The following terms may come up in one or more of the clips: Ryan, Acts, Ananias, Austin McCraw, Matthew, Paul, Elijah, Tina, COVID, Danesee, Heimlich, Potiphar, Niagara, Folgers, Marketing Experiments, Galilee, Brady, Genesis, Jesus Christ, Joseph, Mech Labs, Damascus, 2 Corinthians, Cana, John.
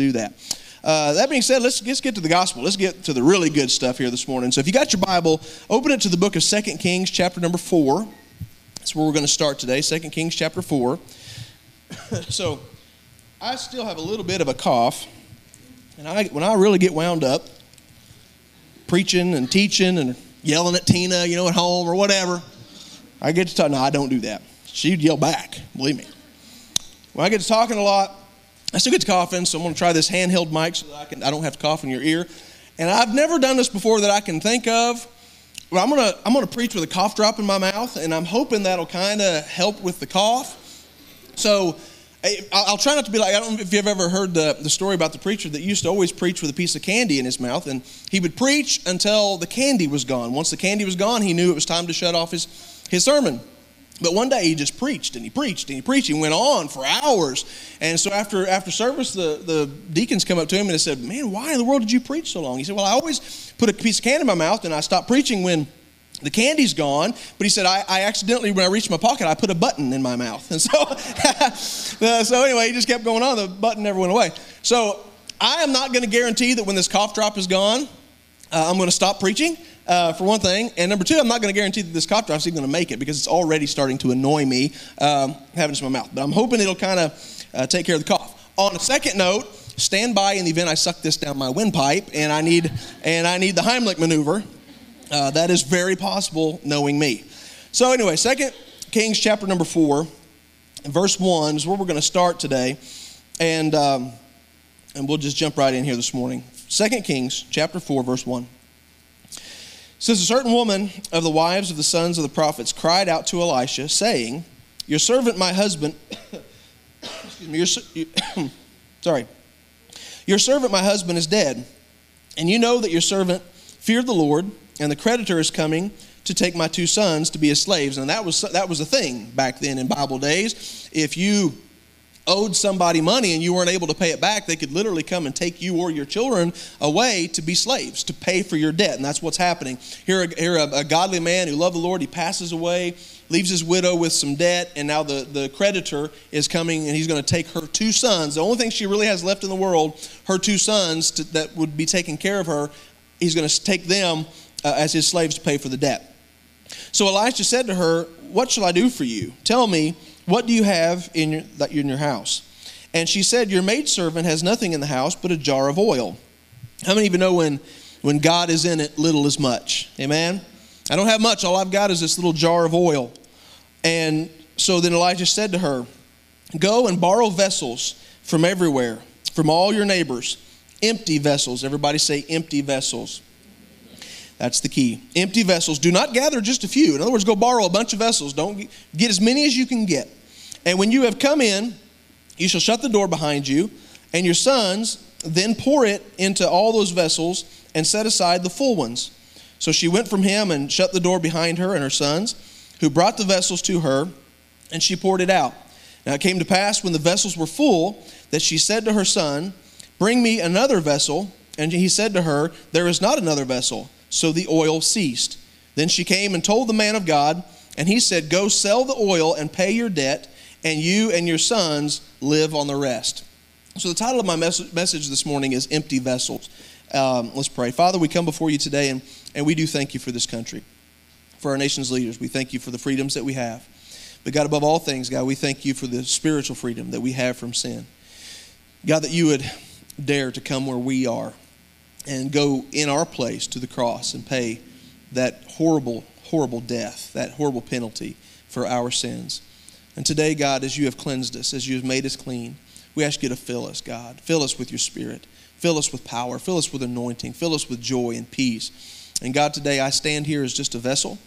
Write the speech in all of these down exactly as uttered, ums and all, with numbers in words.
do that. Uh, that being said, let's, let's get to the gospel. Let's get to the really good stuff here this morning. So if you got your Bible, open it to the book of Second Kings, chapter number four. That's where we're going to start today, Second Kings, chapter four. So I still have a little bit of a cough. And I, when I really get wound up, preaching and teaching and yelling at Tina, you know, at home or whatever, I get to talk. No, I don't do that. She'd yell back, believe me. When I get to talking a lot, I still get to coughing, so I'm going to try this handheld mic so that I, can, I don't have to cough in your ear. And I've never done this before that I can think of. Well, I'm going to I'm going to preach with a cough drop in my mouth, and I'm hoping that'll kind of help with the cough. So I'll try not to be like, I don't know if you've ever heard the, the story about the preacher that used to always preach with a piece of candy in his mouth, and he would preach until the candy was gone. Once the candy was gone, he knew it was time to shut off his, his sermon. But one day he just preached and he preached and he preached. He went on for hours. And so after after service, the, the deacons come up to him and they said, man, why in the world did you preach so long? He said, well, I always put a piece of candy in my mouth and I stopped preaching when the candy's gone. But he said, I, I accidentally, when I reached my pocket, I put a button in my mouth. And so, so anyway, he just kept going on. The button never went away. So I am not going to guarantee that when this cough drop is gone, Uh, I'm going to stop preaching, uh, for one thing. And number two, I'm not going to guarantee that this cough drop is even going to make it because it's already starting to annoy me um, having this in my mouth. But I'm hoping it'll kind of uh, take care of the cough. On a second note, stand by in the event I suck this down my windpipe and I need and I need the Heimlich maneuver. Uh, that is very possible knowing me. So anyway, Second Kings chapter number four, verse one is where we're going to start today. And um, and we'll just jump right in here this morning. Second Kings chapter four, verse one. It says, a certain woman of the wives of the sons of the prophets cried out to Elisha, saying, your servant, my husband, excuse me, your, you, sorry, your servant, my husband is dead. And you know that your servant feared the Lord, and the creditor is coming to take my two sons to be his slaves. And that was, that was a thing back then in Bible days. If you owed somebody money and you weren't able to pay it back, they could literally come and take you or your children away to be slaves, to pay for your debt. And that's what's happening. Here, here a, a godly man who loved the Lord, he passes away, leaves his widow with some debt, and now the, the creditor is coming and he's going to take her two sons. The only thing she really has left in the world, her two sons to, that would be taking care of her, he's going to take them uh, as his slaves to pay for the debt. So Elisha said to her, what shall I do for you? Tell me, what do you have in your, in your house? And she said, your maidservant has nothing in the house but a jar of oil. How many of you know when, when God is in it, little is much? Amen? I don't have much. All I've got is this little jar of oil. And so then Elijah said to her, go and borrow vessels from everywhere, from all your neighbors, empty vessels. Everybody say empty vessels. That's the key. Empty vessels. Do not gather just a few. In other words, go borrow a bunch of vessels. Don't get as many as you can get. And when you have come in, you shall shut the door behind you, and your sons then pour it into all those vessels and set aside the full ones. So she went from him and shut the door behind her and her sons, who brought the vessels to her, and she poured it out. Now it came to pass when the vessels were full that she said to her son, bring me another vessel. And he said to her, there is not another vessel. So the oil ceased. Then she came and told the man of God, and he said, go sell the oil and pay your debt, and you and your sons live on the rest. So the title of my mes- message this morning is Empty Vessels. Um, let's pray. Father, we come before you today, and, and we do thank you for this country, for our nation's leaders. We thank you for the freedoms that we have. But God, above all things, God, we thank you for the spiritual freedom that we have from sin. God, that you would dare to come where we are, and go in our place to the cross and pay that horrible, horrible death, that horrible penalty for our sins. And today, God, as you have cleansed us, as you have made us clean, we ask you to fill us, God. Fill us with your spirit. Fill us with power. Fill us with anointing. Fill us with joy and peace. And God, today I stand here as just a vessel,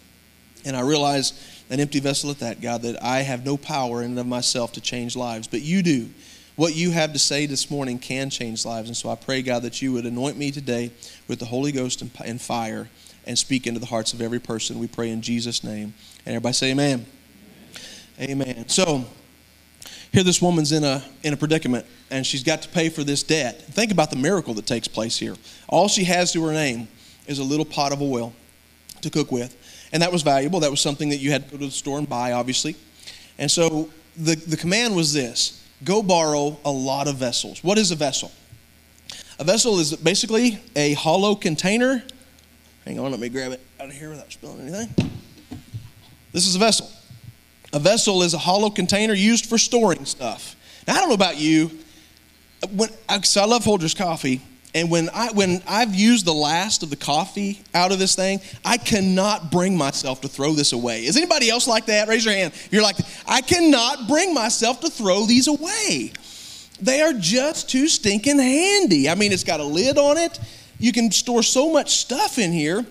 and I realize, an empty vessel at that, God, that I have no power in and of myself to change lives, but you do. What you have to say this morning can change lives. And so I pray, God, that you would anoint me today with the Holy Ghost and fire and speak into the hearts of every person. We pray in Jesus' name. And everybody say amen. Amen. Amen. So here this woman's in a in a predicament, and she's got to pay for this debt. Think about the miracle that takes place here. All she has to her name is a little pot of oil to cook with. And that was valuable. That was something that you had to go to the store and buy, obviously. And so the, the command was this. Go borrow a lot of vessels. What is a vessel? A vessel is basically a hollow container. Hang on, let me grab it out of here without spilling anything. This is a vessel. A vessel is a hollow container used for storing stuff. Now, I don't know about you, when, because I love Folgers coffee, and when, I, when I've used the last of the coffee out of this thing, I cannot bring myself to throw this away. Is anybody else like that? Raise your hand. You're like, I cannot bring myself to throw these away. They are just too stinking handy. I mean, it's got a lid on it. You can store so much stuff in here.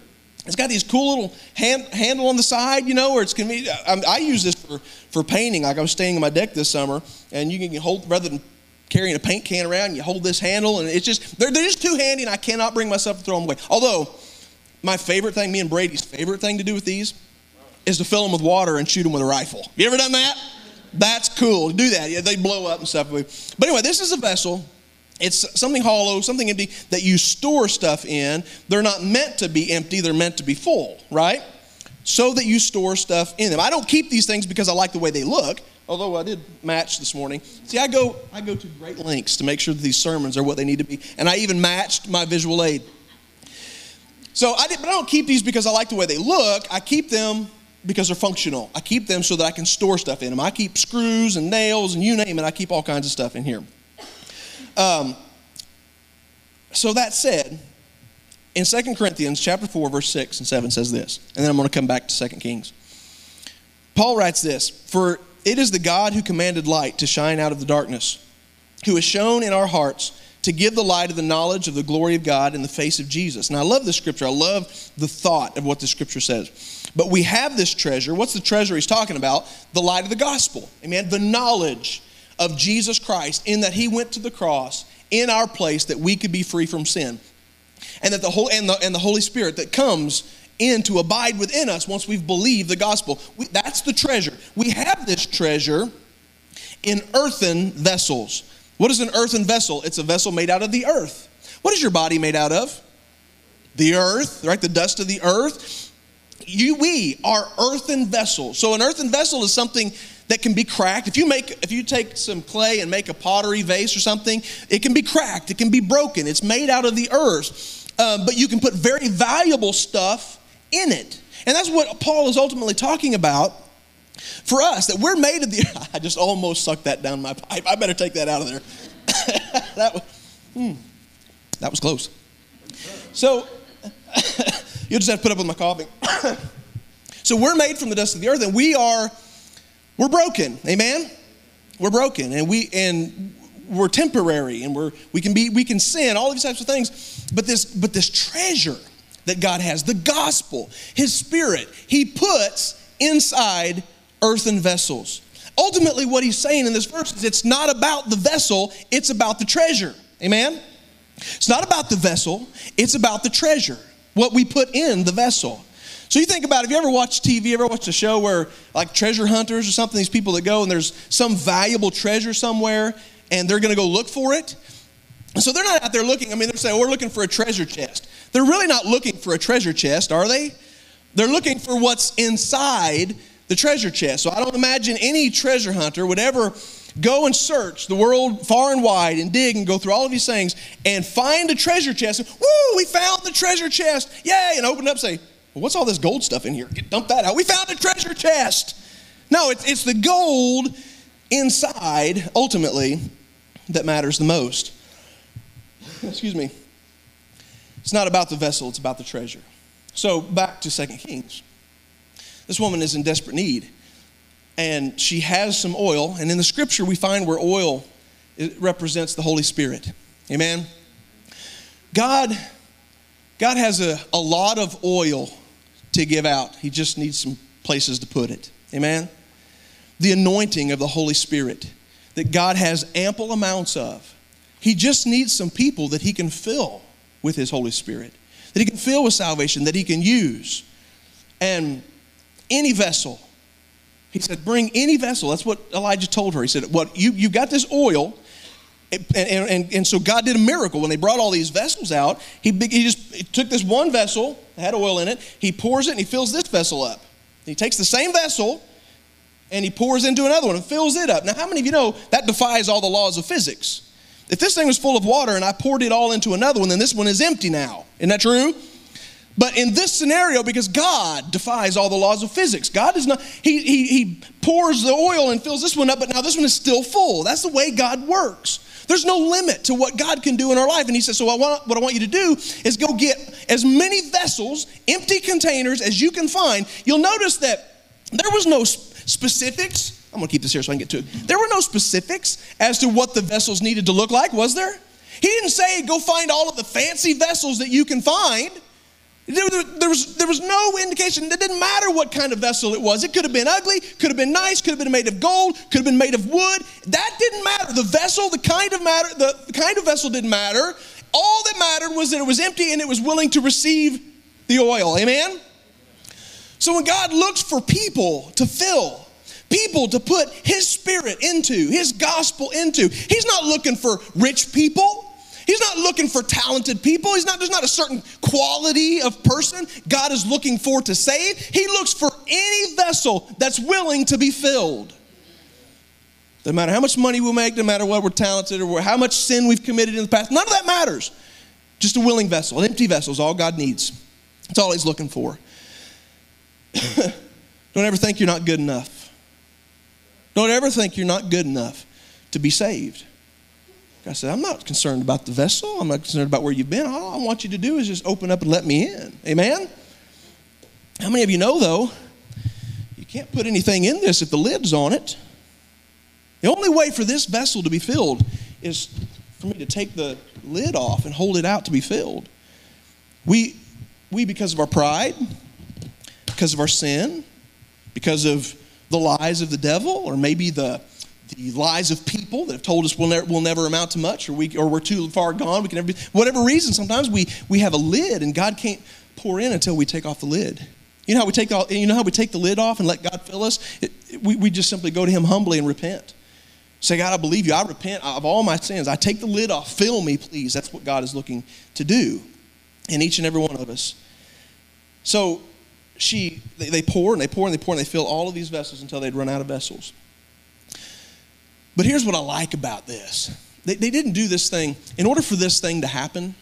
It's got these cool little hand, handle on the side, you know, where it's convenient. I, I use this for, for painting. Like I was staying on my deck this summer, and you can hold, rather than carrying a paint can around, you hold this handle, and it's just, they're, they're just too handy, and I cannot bring myself to throw them away. Although, my favorite thing, me and Brady's favorite thing to do with these is to fill them with water and shoot them with a rifle. You ever done that? That's cool. Do that. Yeah, they blow up and stuff. But anyway, this is a vessel. It's something hollow, something empty that you store stuff in. They're not meant to be empty. They're meant to be full, right? So that you store stuff in them. I don't keep these things because I like the way they look, although I did match this morning. See, I go I go to great lengths to make sure that these sermons are what they need to be, and I even matched my visual aid. So I did, but I don't keep these because I like the way they look. I keep them because they're functional. I keep them so that I can store stuff in them. I keep screws and nails and you name it. I keep all kinds of stuff in here. Um, so that said, in Second Corinthians chapter four, verse six and seven says this. And then I'm going to come back to Second Kings. Paul writes this, "For it is the God who commanded light to shine out of the darkness, who has shown in our hearts to give the light of the knowledge of the glory of God in the face of Jesus." And I love this scripture. I love the thought of what the scripture says. But we have this treasure. What's the treasure he's talking about? The light of the gospel. Amen. The knowledge of Jesus Christ, in that he went to the cross in our place that we could be free from sin. And that the whole and the and the Holy Spirit that comes in to abide within us once we've believed the gospel. We, that's the treasure. We have this treasure in earthen vessels. What is an earthen vessel? It's a vessel made out of the earth. What is your body made out of? The earth, right? The dust of the earth. You, we are earthen vessels. So an earthen vessel is something that can be cracked. If you make, if you take some clay and make a pottery vase or something, it can be cracked. It can be broken. It's made out of the earth. Uh, but you can put very valuable stuff in it. And that's what Paul is ultimately talking about for us, that we're made of the, I just almost sucked that down my pipe. I better take that out of there. that, was, hmm, that was close. So, you'll just have to put up with my coughing. So we're made from the dust of the earth, and we are, we're broken, amen? We're broken, and we and we're temporary, and we're we can be we can sin, all these types of things. But this but this treasure that God has, the gospel, his spirit, he puts inside earthen vessels. Ultimately, what he's saying in this verse is it's not about the vessel, it's about the treasure. Amen? It's not about the vessel, it's about the treasure, what we put in the vessel. So you think about, have you ever watched T V, ever watched a show where like treasure hunters or something, these people that go and there's some valuable treasure somewhere and they're going to go look for it? So they're not out there looking. I mean, they're saying, we're looking for a treasure chest. They're really not looking for a treasure chest, are they? They're looking for what's inside the treasure chest. So I don't imagine any treasure hunter would ever go and search the world far and wide and dig and go through all of these things and find a treasure chest. And, woo, we found the treasure chest. Yay, and open it up and say, well, what's all this gold stuff in here? Dump that out. We found a treasure chest. No, it's, it's the gold inside, ultimately, that matters the most. Excuse me. It's not about the vessel, it's about the treasure. So back to Second Kings. This woman is in desperate need. And she has some oil. And in the scripture, we find where oil represents the Holy Spirit. Amen? God, God has a, a lot of oil to give out. He just needs some places to put it. Amen? The anointing of the Holy Spirit that God has ample amounts of. He just needs some people that he can fill with his Holy Spirit, that he can fill with salvation, that he can use. And any vessel... He said, bring any vessel. That's what Elijah told her. He said, well, you, you've got this oil. And, and, and so God did a miracle. When they brought all these vessels out, he, he just he took this one vessel, had oil in it. He pours it and he fills this vessel up. He takes the same vessel and he pours into another one and fills it up. Now, how many of you know that defies all the laws of physics? If this thing was full of water and I poured it all into another one, then this one is empty now. Isn't that true? But in this scenario, because God defies all the laws of physics, God does not, he, he, he pours the oil and fills this one up, but now this one is still full. That's the way God works. There's no limit to what God can do in our life. And he says, so I want, what I want you to do is go get as many vessels, empty containers as you can find. You'll notice that there was no specifics. I'm going to keep this here so I can get to it. There were no specifics as to what the vessels needed to look like, was there? He didn't say, go find all of the fancy vessels that you can find. There, there, was, there was no indication. It didn't matter what kind of vessel it was. It could have been ugly, could have been nice, could have been made of gold, could have been made of wood. That didn't matter. The vessel, the kind of matter, the, the kind of vessel didn't matter. All that mattered was that it was empty and it was willing to receive the oil. Amen? So when God looks for people to fill, people to put his spirit into, his gospel into, he's not looking for rich people. He's not looking for talented people. He's not, there's not a certain quality of person God is looking for to save. He looks for any vessel that's willing to be filled. No matter how much money we make, no matter what we're talented or how much sin we've committed in the past, none of that matters. Just a willing vessel, an empty vessel is all God needs. That's all he's looking for. Don't ever think you're not good enough. Don't ever think you're not good enough to be saved. God said, I'm not concerned about the vessel. I'm not concerned about where you've been. All I want you to do is just open up and let me in. Amen? How many of you know, though, you can't put anything in this if the lid's on it. The only way for this vessel to be filled is for me to take the lid off and hold it out to be filled. We, we because of our pride, because of our sin, because of the lies of the devil, or maybe the The lies of people that have told us we'll never, we'll never amount to much, or, we, or we're too far gone. We can never be, whatever reason, sometimes we, we have a lid and God can't pour in until we take off the lid. You know how we take, all, you know how we take the lid off and let God fill us? It, it, we, we just simply go to him humbly and repent. Say, God, I believe you. I repent of all my sins. I take the lid off. Fill me, please. That's what God is looking to do in each and every one of us. So she, they, they pour and they pour and they pour and they fill all of these vessels until they'd run out of vessels. But here's what I like about this. They, they didn't do this thing. In order for this thing to happen,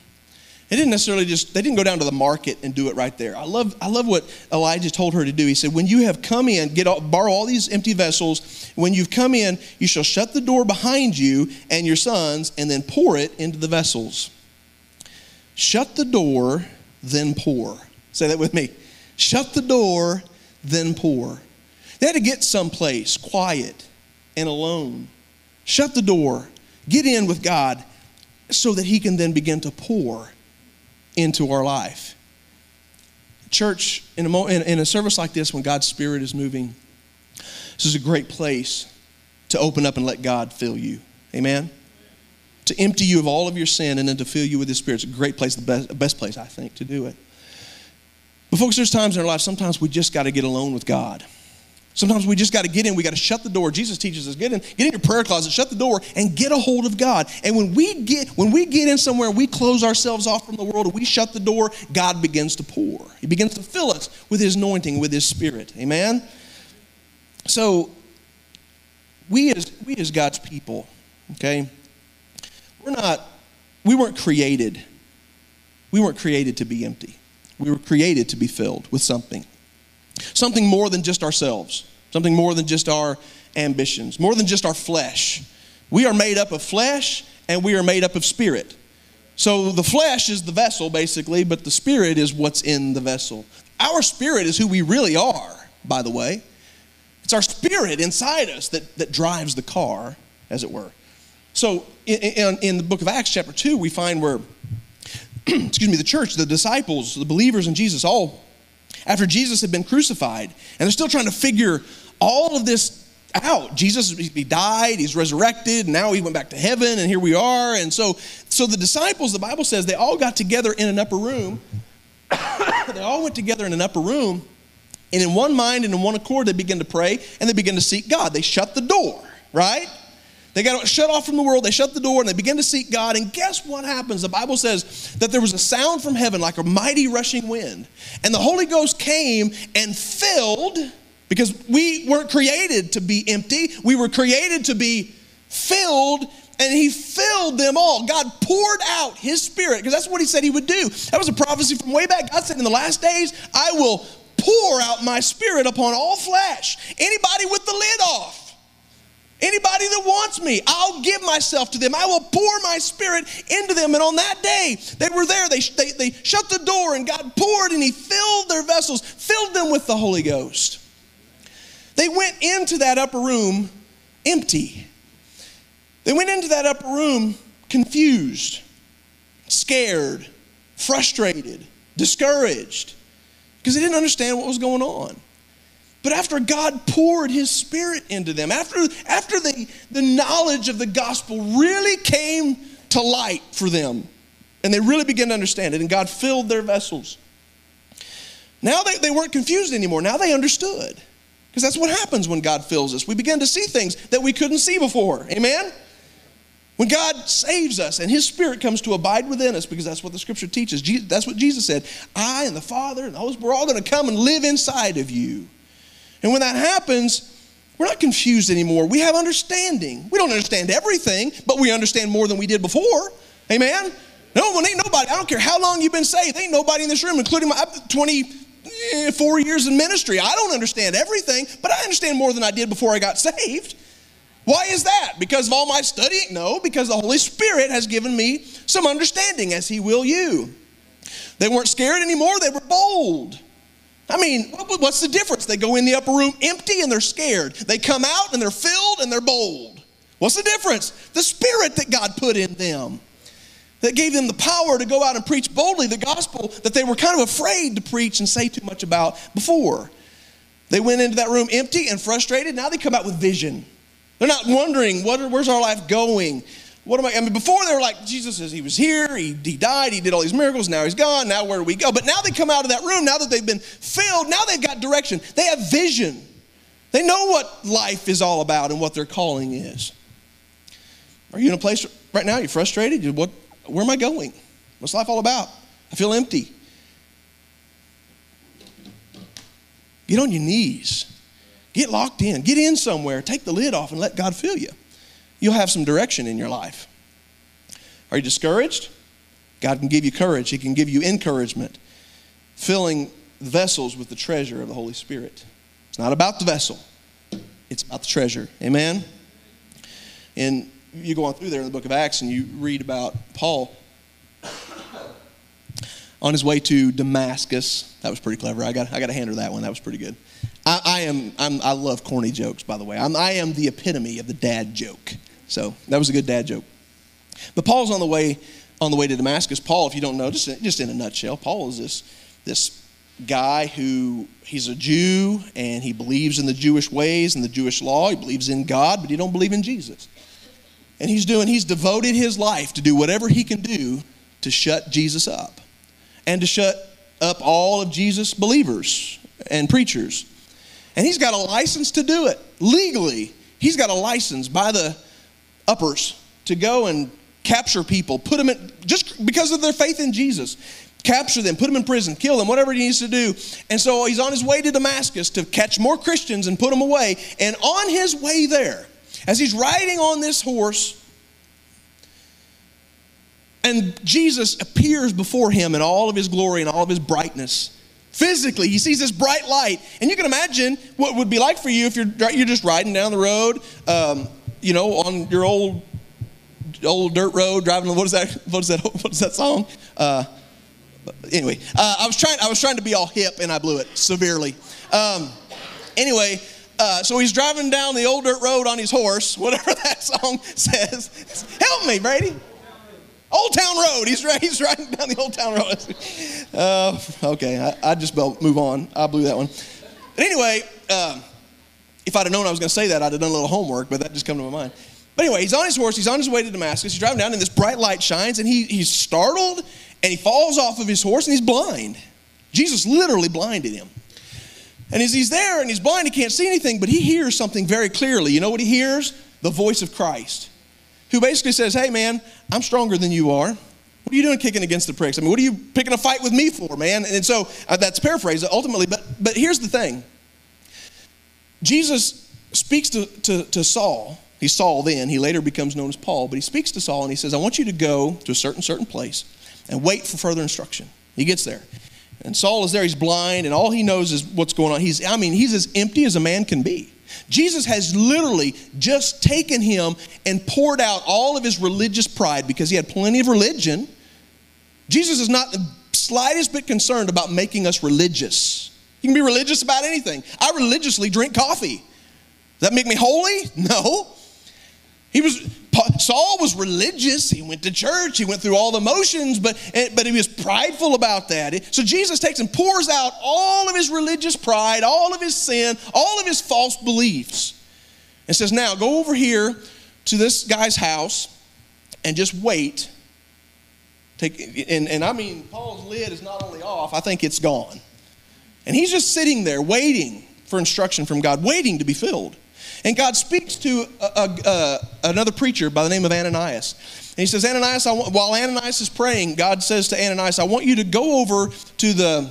they didn't necessarily just, they didn't go down to the market and do it right there. I love, I love what Elijah told her to do. He said, when you have come in, get all, borrow all these empty vessels. When you've come in, you shall shut the door behind you and your sons, and then pour it into the vessels. Shut the door, then pour. Say that with me. Shut the door, then pour. They had to get someplace quiet and alone. Shut the door. Get in with God so that he can then begin to pour into our life. Church, in a, mo- in, in a service like this, when God's Spirit is moving, this is a great place to open up and let God fill you. Amen? Amen. To empty you of all of your sin and then to fill you with his Spirit. It's a great place, the best, best place, I think, to do it. But folks, there's times in our life, sometimes we just got to get alone with God. Sometimes we just got to get in. We got to shut the door. Jesus teaches us, get in, get in your prayer closet, shut the door, and get a hold of God. And when we get when we get in somewhere and we close ourselves off from the world and we shut the door, God begins to pour. He begins to fill us with his anointing, with his Spirit. Amen? So we as we as God's people, okay, we're not, we weren't created. We weren't created to be empty. We were created to be filled with something. Something more than just ourselves. Something more than just our ambitions. More than just our flesh. We are made up of flesh and we are made up of spirit. So the flesh is the vessel basically, but the spirit is what's in the vessel. Our spirit is who we really are, by the way. It's our spirit inside us that, that drives the car, as it were. So in, in, in the book of Acts chapter two, we find where, excuse me, the church, the disciples, the believers in Jesus all, after Jesus had been crucified, and they're still trying to figure all of this out. Jesus, he died, he's resurrected, and now he went back to heaven, and here we are. And so, so the disciples, the Bible says, they all got together in an upper room. They all went together in an upper room, and in one mind and in one accord, they began to pray, and they began to seek God. They shut the door, right? They got shut off from the world. They shut the door and they begin to seek God. And guess what happens? The Bible says that there was a sound from heaven like a mighty rushing wind. And the Holy Ghost came and filled, because we weren't created to be empty. We were created to be filled. and he filled them all. God poured out his spirit, because that's what he said he would do. That was a prophecy from way back. God said, in the last days, I will pour out my spirit upon all flesh. Anybody with the lid off, anybody that wants me, I'll give myself to them. I will pour my spirit into them. And on that day, they were there. They, they, they shut the door, and God poured, and he filled their vessels, filled them with the Holy Ghost. They went into that upper room empty. They went into that upper room confused, scared, frustrated, discouraged, because they didn't understand what was going on. But after God poured his spirit into them, after, after the, the knowledge of the gospel really came to light for them, and they really began to understand it, and God filled their vessels. Now they, they weren't confused anymore. Now they understood. Because that's what happens when God fills us. We begin to see things that we couldn't see before. Amen? When God saves us and his spirit comes to abide within us, because that's what the scripture teaches. Jesus, that's what Jesus said. I and the Father and the Holy Spirit, we're all going to come and live inside of you. And when that happens, we're not confused anymore. We have understanding. We don't understand everything, but we understand more than we did before. Amen? No one, ain't nobody, I don't care how long you've been saved, ain't nobody in this room, including my twenty-four years in ministry. I don't understand everything, but I understand more than I did before I got saved. Why is that? Because of all my study? No, because the Holy Spirit has given me some understanding, as he will you. They weren't scared anymore. They were bold. I mean, what's the difference? They go in the upper room empty and they're scared. They come out and they're filled and they're bold. What's the difference? The spirit that God put in them, that gave them the power to go out and preach boldly the gospel that they were kind of afraid to preach and say too much about before. They went into that room empty and frustrated. Now they come out with vision. They're not wondering, what, where's our life going? What am I, I mean, before they were like, Jesus says he was here, he, he died, he did all these miracles, now he's gone, now where do we go? But now they come out of that room, now that they've been filled, now they've got direction. They have vision. They know what life is all about and what their calling is. Are you in a place right now, you're frustrated? You're, what, where am I going? What's life all about? I feel empty. Get on your knees. Get locked in. Get in somewhere. Take the lid off and let God fill you. You'll have some direction in your life. Are you discouraged? God can give you courage. He can give you encouragement. Filling vessels with the treasure of the Holy Spirit. It's not about the vessel. It's about the treasure. Amen? And you go on through there in the book of Acts and you read about Paul on his way to Damascus. That was pretty clever. I got I got to hand her that one. That was pretty good. I, I am I'm, I love corny jokes, by the way. I'm, I am the epitome of the dad joke. So that was a good dad joke. But Paul's on the way on the way to Damascus. Paul, if you don't know, just in, just in a nutshell, Paul is this this guy who he's a Jew and he believes in the Jewish ways and the Jewish law. He believes in God, but he don't believe in Jesus. And he's doing he's devoted his life to do whatever he can do to shut Jesus up and to shut up all of Jesus' believers and preachers. And he's got a license to do it. Legally, he's got a license by the uppers to go and capture people, put them in, just because of their faith in Jesus, capture them, put them in prison, kill them, whatever he needs to do. And so he's on his way to Damascus to catch more Christians and put them away. And on his way there, as he's riding on this horse, and Jesus appears before him in all of his glory and all of his brightness. Physically, he sees this bright light. And you can imagine what it would be like for you if you're, you're just riding down the road, um, you know, on your old old dirt road, driving. What is that? What is that? What is that song? Uh, anyway, uh, I was trying. I was trying to be all hip, and I blew it severely. Um, anyway. Uh, so he's driving down the old dirt road on his horse, whatever that song says. Help me, Brady. Old Town Road. He's right. He's riding down the Old Town Road. Uh, okay, I, I just move on. I blew that one. But anyway, uh, if I'd have known I was going to say that, I'd have done a little homework, but that just came to my mind. But anyway, he's on his horse. He's on his way to Damascus. He's driving down, and this bright light shines, and he, he's startled, and he falls off of his horse, and he's blind. Jesus literally blinded him. And as he's there, and he's blind, he can't see anything, but he hears something very clearly. You know what he hears? The voice of Christ, who basically says, hey, man, I'm stronger than you are. What are you doing kicking against the pricks? I mean, what are you picking a fight with me for, man? And so uh, that's paraphrased ultimately, but, but here's the thing. Jesus speaks to, to, to Saul, He's Saul then. He later becomes known as Paul. But he speaks to Saul and he says, I want you to go to a certain, certain place and wait for further instruction. He gets there. And Saul is there. He's blind. And all he knows is what's going on. He's, I mean, he's as empty as a man can be. Jesus has literally just taken him and poured out all of his religious pride because he had plenty of religion. Jesus is not the slightest bit concerned about making us religious. You can be religious about anything. I religiously drink coffee. Does that make me holy? No. He was, Saul was religious. He went to church. He went through all the motions, but, but he was prideful about that. So Jesus takes and pours out all of his religious pride, all of his sin, all of his false beliefs, and says, now go over here to this guy's house and just wait. Take, and, and I mean, Paul's lid is not only off, I think it's gone. And he's just sitting there waiting for instruction from God, waiting to be filled. And God speaks to a, a, a, another preacher by the name of Ananias. And he says, Ananias, I want, while Ananias is praying, God says to Ananias, I want you to go over to the,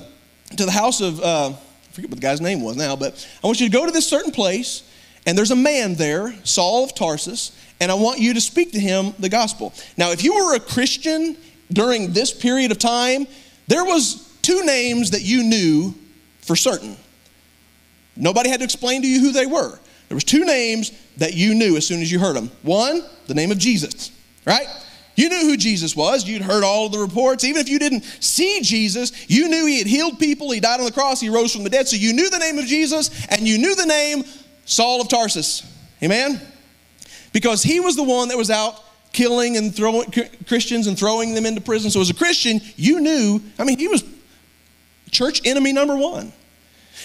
to the house of, uh, I forget what the guy's name was now, but I want you to go to this certain place, and there's a man there, Saul of Tarsus, and I want you to speak to him the gospel. Now, if you were a Christian during this period of time, there was two names that you knew for certain. Nobody had to explain to you who they were. There was two names that you knew as soon as you heard them. One, the name of Jesus, right? You knew who Jesus was. You'd heard all of the reports. Even if you didn't see Jesus, you knew he had healed people. He died on the cross. He rose from the dead. So you knew the name of Jesus, and you knew the name Saul of Tarsus. Amen? Because he was the one that was out killing and throwing Christians and throwing them into prison. So as a Christian, you knew, I mean, he was church enemy number one.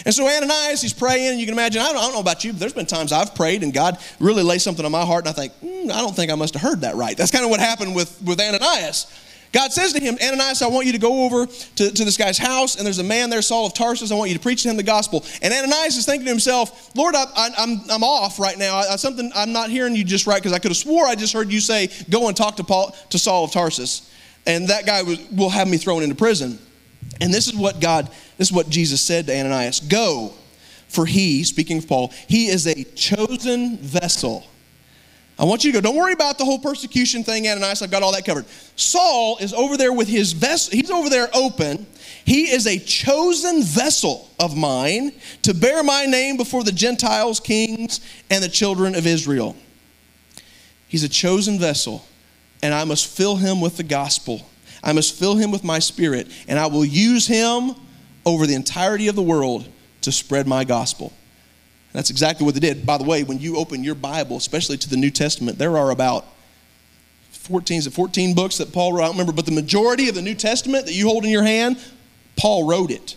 And so Ananias, he's praying, and you can imagine, I don't, I don't know about you, but there's been times I've prayed, and God really lays something on my heart, and I think, mm, I don't think I must have heard that right. That's kind of what happened with, with Ananias. God says to him, Ananias, I want you to go over to, to this guy's house, and there's a man there, Saul of Tarsus, I want you to preach to him the gospel. And Ananias is thinking to himself, Lord, I, I, I'm, I'm off right now. I, I, something, I'm not hearing you just right, because I could have swore I just heard you say, go and talk to, Paul, to Saul of Tarsus, and that guy was, will have me thrown into prison. And this is what God, this is what Jesus said to Ananias. Go, for he, speaking of Paul, he is a chosen vessel. I want you to go. Don't worry about the whole persecution thing, Ananias. I've got all that covered. Saul is over there with his vessel. He's over there open. He is a chosen vessel of mine to bear my name before the Gentiles, kings, and the children of Israel. He's a chosen vessel, and I must fill him with the gospel. I must fill him with my spirit, and I will use him over the entirety of the world to spread my gospel. And that's exactly what they did. By the way, when you open your Bible, especially to the New Testament, there are about fourteen, fourteen books that Paul wrote. I don't remember, but the majority of the New Testament that you hold in your hand, Paul wrote it.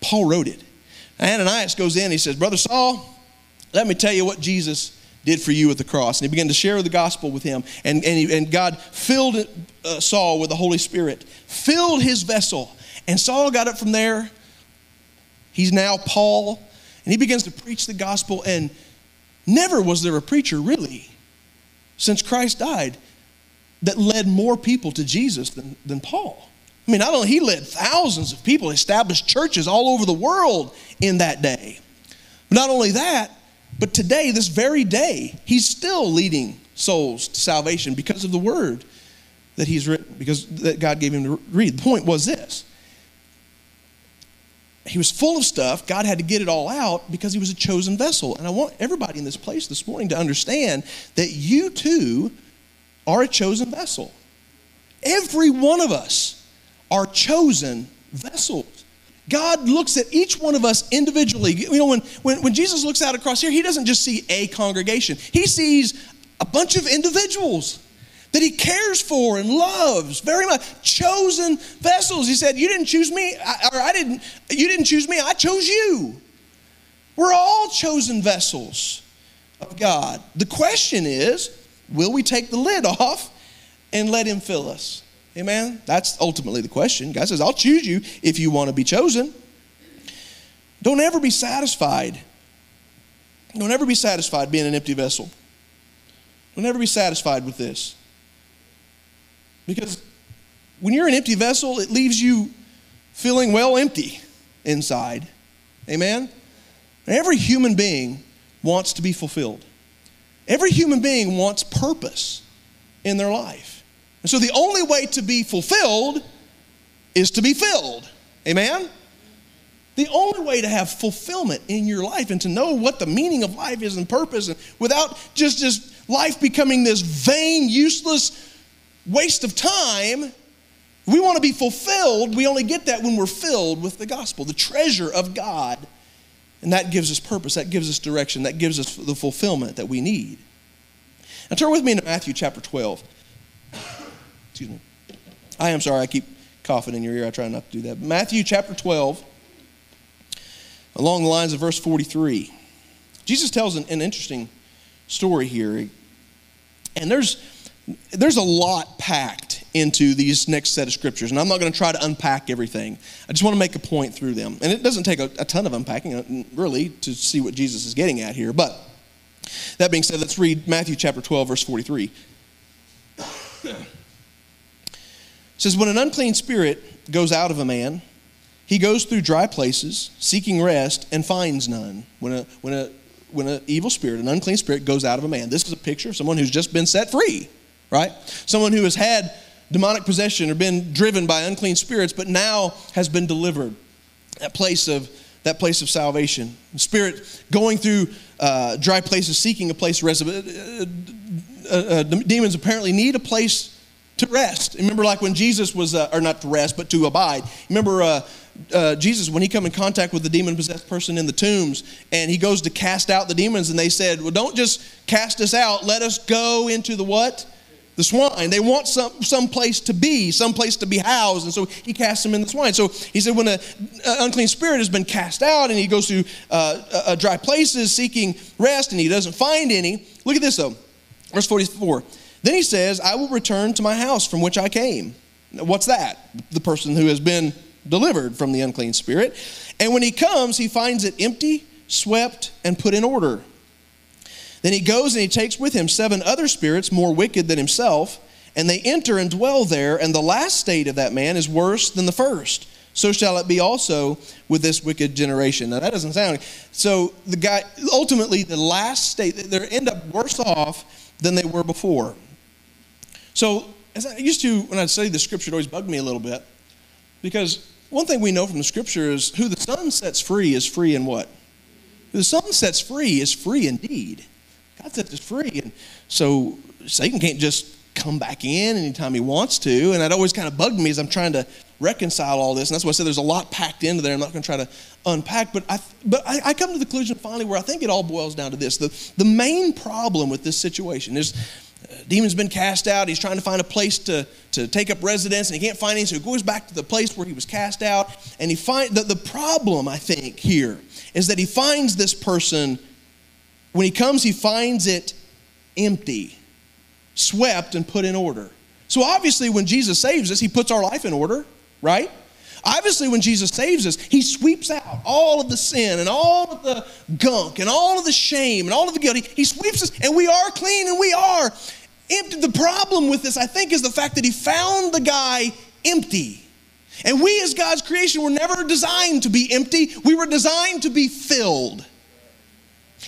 Paul wrote it. Ananias goes in, he says, Brother Saul, let me tell you what Jesus did for you at the cross. And he began to share the gospel with him. And, and, he, and God filled uh, Saul with the Holy Spirit, filled his vessel. And Saul got up from there. He's now Paul. And he begins to preach the gospel. And never was there a preacher, really, since Christ died, that led more people to Jesus than, than Paul. I mean, not only he led thousands of people, established churches all over the world in that day. But not only that, but today, this very day, he's still leading souls to salvation because of the word that he's written, because that God gave him to read. The point was this. He was full of stuff. God had to get it all out because he was a chosen vessel. And I want everybody in this place this morning to understand that you too are a chosen vessel. Every one of us are chosen vessels. God looks at each one of us individually. You know, when, when, when Jesus looks out across here, he doesn't just see a congregation. He sees a bunch of individuals that he cares for and loves very much. Chosen vessels. He said, you didn't choose me, or I didn't, you didn't choose me, I chose you. We're all chosen vessels of God. The question is, will we take the lid off and let him fill us? Amen? That's ultimately the question. God says, I'll choose you if you want to be chosen. Don't ever be satisfied. Don't ever be satisfied being an empty vessel. Don't ever be satisfied with this. Because when you're an empty vessel, it leaves you feeling well empty inside. Amen? Every human being wants to be fulfilled. Every human being wants purpose in their life. And so the only way to be fulfilled is to be filled. Amen? The only way to have fulfillment in your life and to know what the meaning of life is and purpose, and without just, just life becoming this vain, useless waste of time. We want to be fulfilled. We only get that when we're filled with the gospel, the treasure of God. And that gives us purpose. That gives us direction. That gives us the fulfillment that we need. Now turn with me to Matthew chapter twelve. Excuse me. I am sorry. I keep coughing in your ear. I try not to do that. Matthew chapter twelve, along the lines of verse forty-three. Jesus tells an, an interesting story here. And there's, there's a lot packed into these next set of scriptures. And I'm not going to try to unpack everything. I just want to make a point through them. And it doesn't take a, a ton of unpacking, really, to see what Jesus is getting at here. But that being said, let's read Matthew chapter twelve, verse forty-three. It says, when an unclean spirit goes out of a man, he goes through dry places, seeking rest, and finds none. When a, when a, when an evil spirit, an unclean spirit, goes out of a man. This is a picture of someone who's just been set free, right? Someone who has had demonic possession or been driven by unclean spirits, but now has been delivered. That place of, that place of salvation. The spirit going through uh, dry places, seeking a place to rest. Uh, uh, uh, demons apparently need a place to rest. Remember, like when Jesus was, uh, or not to rest, but to abide. Remember uh, uh, Jesus, when he come in contact with the demon-possessed person in the tombs, and he goes to cast out the demons, and they said, well, don't just cast us out. Let us go into the what? The swine. They want some, some place to be, some place to be housed, and so he casts them in the swine. So he said when an unclean spirit has been cast out, and he goes to uh, uh, dry places seeking rest, and he doesn't find any. Look at this, though. Verse forty-four. Then he says, I will return to my house from which I came. What's that? The person who has been delivered from the unclean spirit. And when he comes, he finds it empty, swept, and put in order. Then he goes and he takes with him seven other spirits more wicked than himself, and they enter and dwell there, and the last state of that man is worse than the first. So shall it be also with this wicked generation. Now that doesn't sound... So the guy, ultimately the last state, they end up worse off than they were before. So, as I used to, when I'd study the Scripture, it always bugged me a little bit. Because one thing we know from the Scripture is who the Son sets free is free in what? Who the Son sets free is free indeed. God sets us free. And so Satan can't just come back in anytime he wants to. And that always kind of bugged me as I'm trying to reconcile all this. And that's why I said there's a lot packed into there. I'm not going to try to unpack. But I, but I, I come to the conclusion finally where I think it all boils down to this. The, the main problem with this situation is... demon's been cast out. He's trying to find a place to, to take up residence, and he can't find any, so he goes back to the place where he was cast out. And he find, the, the problem, I think, here is that he finds this person, when he comes, he finds it empty, swept, and put in order. So obviously when Jesus saves us, he puts our life in order, right? Obviously, when Jesus saves us, he sweeps out all of the sin and all of the gunk and all of the shame and all of the guilt. He, he sweeps us, and we are clean and we are empty. The problem with this, I think, is the fact that he found the guy empty. And we as God's creation were never designed to be empty. We were designed to be filled.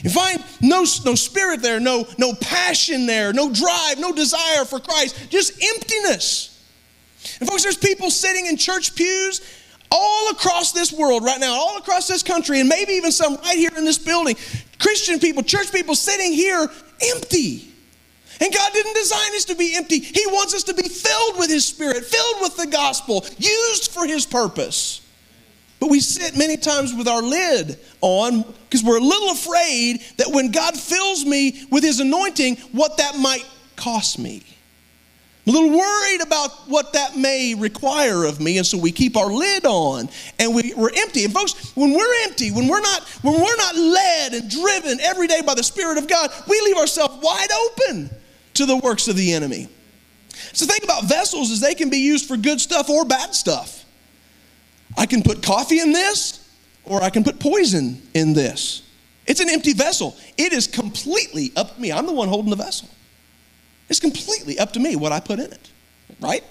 You find no, no spirit there, no, no passion there, no drive, no desire for Christ, just emptiness. And folks, there's people sitting in church pews all across this world right now, all across this country, and maybe even some right here in this building. Christian people, church people sitting here empty. And God didn't design us to be empty. He wants us to be filled with His Spirit, filled with the gospel, used for His purpose. But we sit many times with our lid on because we're a little afraid that when God fills me with His anointing, what that might cost me. I'm a little worried about what that may require of me, and so we keep our lid on, and we, we're empty. And folks, when we're empty, when we're not, when we're not led and driven every day by the Spirit of God, we leave ourselves wide open to the works of the enemy. So the thing about vessels is they can be used for good stuff or bad stuff. I can put coffee in this, or I can put poison in this. It's an empty vessel. It is completely up to me. I'm the one holding the vessel. It's completely up to me what I put in it, right?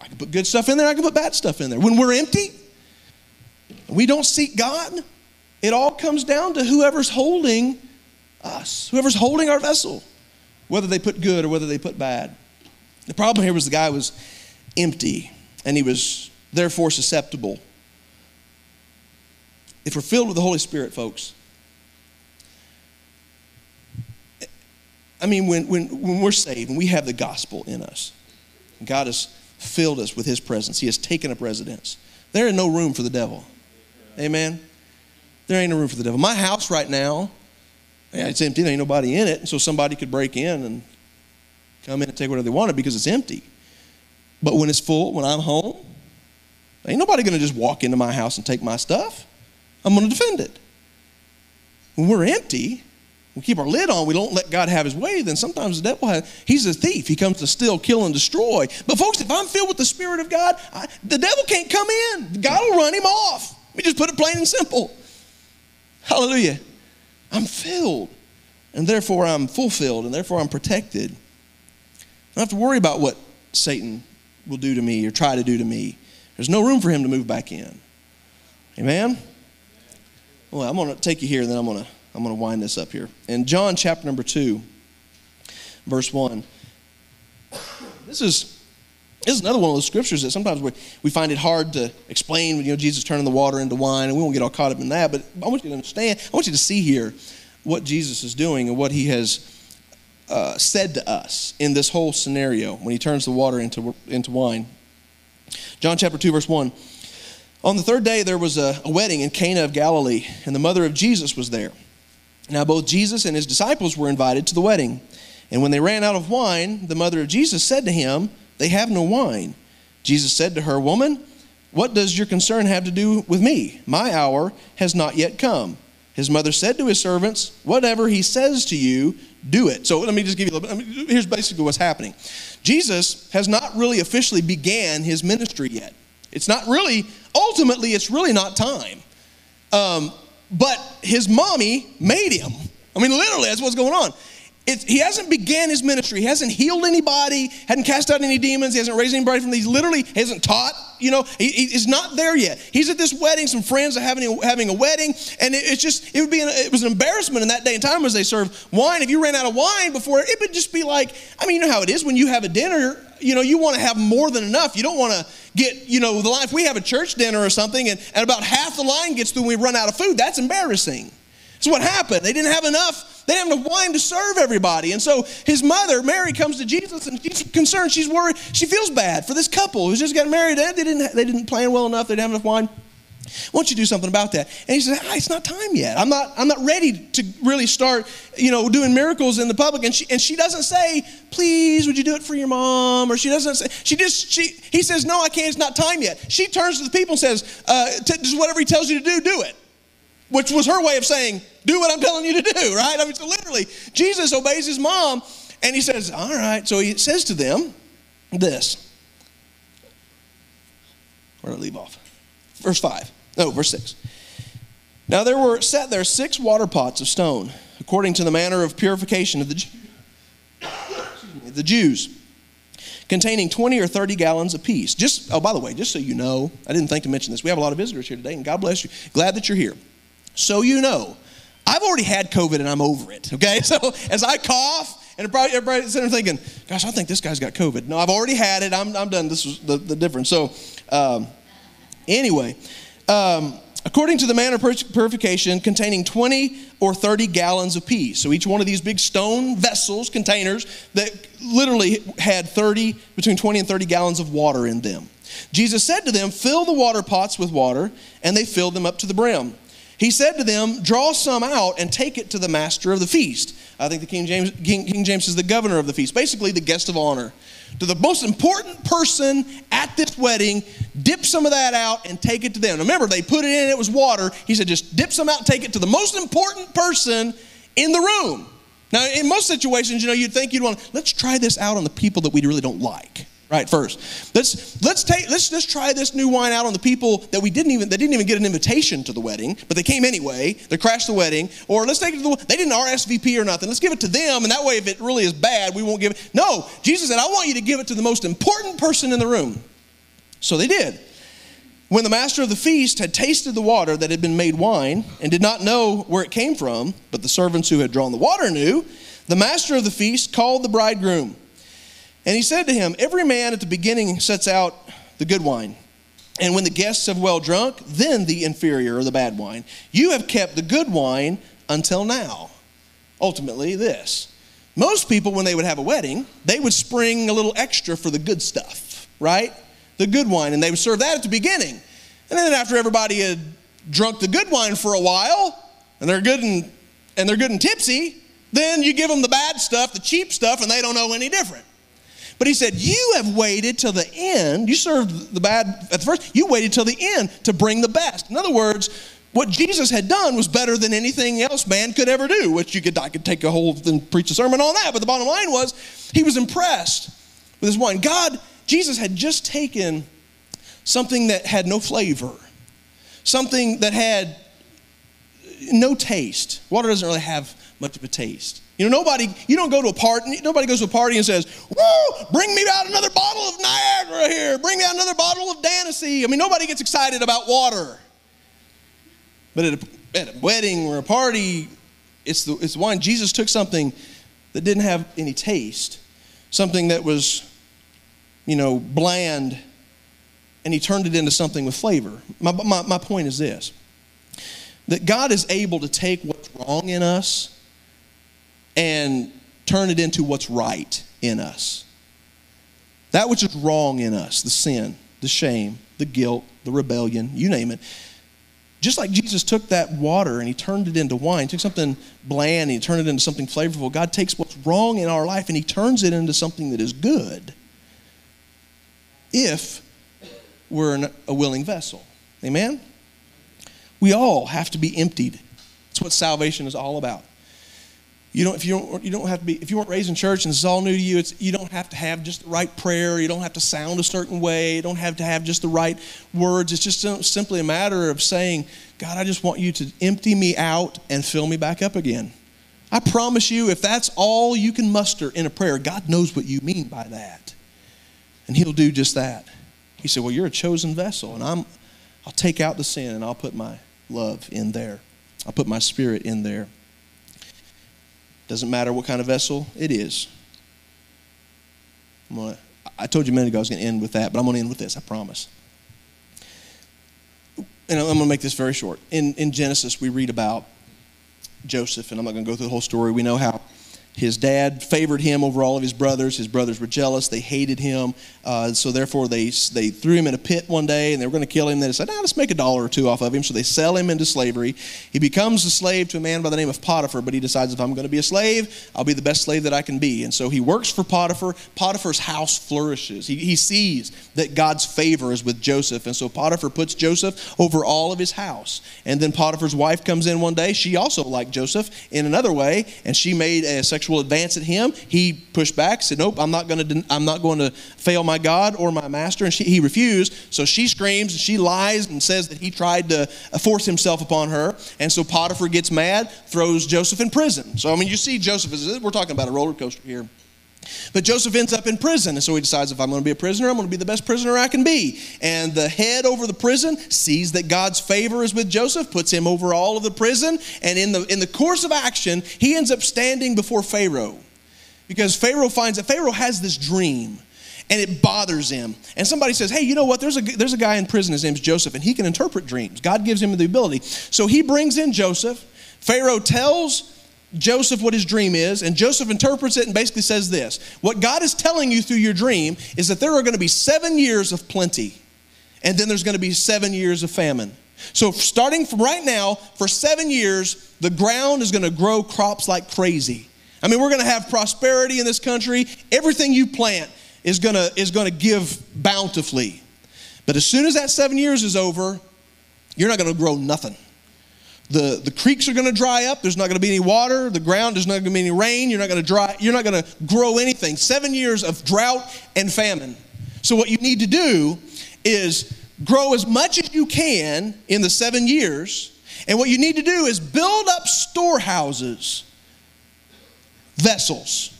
I can put good stuff in there. I can put bad stuff in there. When we're empty, we don't seek God. It all comes down to whoever's holding us, whoever's holding our vessel, whether they put good or whether they put bad. The problem here was the guy was empty, and he was therefore susceptible. If we're filled with the Holy Spirit, folks, I mean, when, when, when we're saved and we have the gospel in us, God has filled us with his presence. He has taken up residence. There is no room for the devil. Amen? There ain't no room for the devil. My house right now, yeah, it's empty. There ain't nobody in it. And so somebody could break in and come in and take whatever they wanted because it's empty. But when it's full, when I'm home, ain't nobody going to just walk into my house and take my stuff. I'm going to defend it. When we're empty, we keep our lid on, we don't let God have his way, then sometimes the devil has, he's a thief. He comes to steal, kill, and destroy. But folks, if I'm filled with the Spirit of God, I, the devil can't come in. God will run him off. We just put it plain and simple. Hallelujah. I'm filled, and therefore I'm fulfilled, and therefore I'm protected. I don't have to worry about what Satan will do to me or try to do to me. There's no room for him to move back in. Amen? Well, I'm going to take you here, and then I'm going to I'm going to wind this up here. In John chapter number two, verse one. This is, this is another one of those scriptures that sometimes we, we find it hard to explain. You know, Jesus turning the water into wine, and we won't get all caught up in that. But I want you to understand, I want you to see here what Jesus is doing and what he has uh, said to us in this whole scenario when he turns the water into, into wine. John chapter two, verse one. On the third day there was a, a wedding in Cana of Galilee, and the mother of Jesus was there. Now both Jesus and his disciples were invited to the wedding. And when they ran out of wine, the mother of Jesus said to him, "They have no wine." Jesus said to her, "Woman, what does your concern have to do with me? My hour has not yet come." His mother said to his servants, "Whatever he says to you, do it." So let me just give you a little bit. I mean, here's basically what's happening. Jesus has not really officially began his ministry yet. It's not really, ultimately, it's really not time. Um... But his mommy made him. I mean, literally, that's what's going on. It's, he hasn't began his ministry. He hasn't healed anybody, hadn't cast out any demons. He hasn't raised anybody from these. Literally, he hasn't taught. You know, he, he's not there yet. He's at this wedding. Some friends are having, having a wedding. And it, it's just, it would be, an, it was an embarrassment in that day and time as they served wine. If you ran out of wine before, it would just be like, I mean, you know how it is when you have a dinner. You know, you want to have more than enough. You don't want to get, you know, the line. If we have a church dinner or something and, and about half the line gets through and we run out of food, that's embarrassing. So what happened? They didn't have enough. They didn't have enough wine to serve everybody. And so his mother, Mary, comes to Jesus and she's concerned. She's worried. She feels bad for this couple who's just got married. They didn't, they didn't plan well enough. They didn't have enough wine. Why don't you do something about that? And he says, ah, it's not time yet. I'm not, I'm not ready to really start, you know, doing miracles in the public. And she, and she doesn't say, please, would you do it for your mom? Or she doesn't say, she just, she, he says, no, I can't. It's not time yet. She turns to the people and says, uh, t- just whatever he tells you to do, do it. Which was her way of saying, do what I'm telling you to do, right? I mean, so literally, Jesus obeys his mom, and he says, all right. So he says to them this. Where did I leave off? Verse five. No, verse six. Now there were set there six water pots of stone, according to the manner of purification of the, the Jews, containing twenty or thirty gallons apiece. Just, oh, by the way, just so you know, I didn't think to mention this. We have a lot of visitors here today, and God bless you. Glad that you're here. So you know, I've already had COVID, and I'm over it, okay? So as I cough, and probably everybody's sitting there thinking, gosh, I think this guy's got COVID. No, I've already had it. I'm, I'm done. This was the, the difference. So um, anyway, um, according to the manner of purification, containing twenty or thirty gallons apiece. So each one of these big stone vessels, containers, that literally had thirty, between twenty and thirty gallons of water in them. Jesus said to them, fill the water pots with water, and they filled them up to the brim. He said to them, draw some out and take it to the master of the feast. I think the King James, King, King James is the governor of the feast, basically the guest of honor. To the most important person at this wedding, dip some of that out and take it to them. Now remember, they put it in, it was water. He said, just dip some out and take it to the most important person in the room. Now, in most situations, you know, you'd think you'd want to, let's try this out on the people that we really don't like. Right, first. Let's let's take let's just try this new wine out on the people that we didn't even they didn't even get an invitation to the wedding, but they came anyway. They crashed the wedding. Or let's take it to the they didn't R S V P or nothing. Let's give it to them, and that way if it really is bad, we won't give it. No, Jesus said, I want you to give it to the most important person in the room. So they did. When the master of the feast had tasted the water that had been made wine and did not know where it came from, but the servants who had drawn the water knew, the master of the feast called the bridegroom. And he said to him, every man at the beginning sets out the good wine. And when the guests have well drunk, then the inferior or the bad wine. You have kept the good wine until now. Ultimately, this. Most people, when they would have a wedding, they would spring a little extra for the good stuff, right? The good wine, and they would serve that at the beginning. And then after everybody had drunk the good wine for a while, and they're good and, and they're good and tipsy, then you give them the bad stuff, the cheap stuff, and they don't know any different. But he said, you have waited till the end. You served the bad at the first. You waited till the end to bring the best. In other words, what Jesus had done was better than anything else man could ever do, which you could I could take a whole and preach a sermon on that. But the bottom line was he was impressed with his wine. God, Jesus had just taken something that had no flavor, something that had no taste. Water doesn't really have much of a taste. You know, nobody, you don't go to a party, nobody goes to a party and says, woo, bring me out another bottle of Niagara here. Bring me out another bottle of Danesee. I mean, nobody gets excited about water. But at a, at a wedding or a party, it's the, it's the wine. Jesus took something that didn't have any taste, something that was, you know, bland, and he turned it into something with flavor. My, my, my point is this, that God is able to take what's wrong in us and turn it into what's right in us. That which is wrong in us, the sin, the shame, the guilt, the rebellion, you name it. Just like Jesus took that water and he turned it into wine, took something bland and he turned it into something flavorful. God takes what's wrong in our life and he turns it into something that is good if we're a willing vessel. Amen? We all have to be emptied. That's what salvation is all about. You don't, if you don't, you don't have to be, if you weren't raised in church and this is all new to you, it's, you don't have to have just the right prayer. You don't have to sound a certain way. You don't have to have just the right words. It's just simply a matter of saying, God, I just want you to empty me out and fill me back up again. I promise you, if that's all you can muster in a prayer, God knows what you mean by that. And he'll do just that. He said, well, you're a chosen vessel, and I'm, I'll take out the sin, and I'll put my love in there. I'll put my spirit in there. Doesn't matter what kind of vessel it is. I'm gonna, I told you a minute ago I was going to end with that, but I'm going to end with this, I promise. And I'm going to make this very short. In, in Genesis, we read about Joseph, and I'm not going to go through the whole story. We know how his dad favored him over all of his brothers. His brothers were jealous. They hated him. Uh, so therefore, they they threw him in a pit one day, and they were going to kill him. They decided, nah, let's make a dollar or two off of him. So they sell him into slavery. He becomes a slave to a man by the name of Potiphar, but he decides, if I'm going to be a slave, I'll be the best slave that I can be. And so he works for Potiphar. Potiphar's house flourishes. He, he sees that God's favor is with Joseph. And so Potiphar puts Joseph over all of his house. And then Potiphar's wife comes in one day. She also liked Joseph in another way, and she made a sexual advance at him. He pushed back, said, nope, I'm not going to I'm not going to fail my God or my master. And she, he refused. So she screams and she lies and says that he tried to force himself upon her. And so Potiphar gets mad, throws Joseph in prison. So, I mean, you see Joseph, is we're talking about a roller coaster here. But Joseph ends up in prison, and so he decides, if I'm going to be a prisoner, I'm going to be the best prisoner I can be. And the head over the prison sees that God's favor is with Joseph, puts him over all of the prison, and in the, in the course of action, he ends up standing before Pharaoh, because Pharaoh finds that Pharaoh has this dream, and it bothers him. And somebody says, hey, you know what? There's a, there's a guy in prison, his name's Joseph, and he can interpret dreams. God gives him the ability. So he brings in Joseph. Pharaoh tells Joseph what his dream is, and Joseph interprets it and basically says this: what God is telling you through your dream is that there are going to be seven years of plenty, and then there's going to be seven years of famine. So starting from right now, for seven years, the ground is going to grow crops like crazy. I mean, we're going to have prosperity in this country. Everything you plant is going to, is going to give bountifully. But as soon as that seven years is over, you're not going to grow nothing. The, the creeks are going to dry up. There's not going to be any water. The ground, there's not going to be any rain. You're not going to dry, you're not going to grow anything. Seven years of drought and famine. So what you need to do is grow as much as you can in the seven years. And what you need to do is build up storehouses, vessels.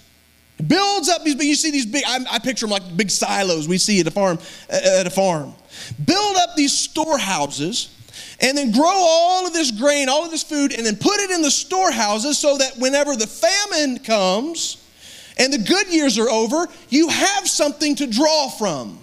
Builds up these big, you see these big, I, I picture them like big silos we see at a farm. At a farm. Build up these storehouses and then grow all of this grain, all of this food, and then put it in the storehouses so that whenever the famine comes and the good years are over, you have something to draw from,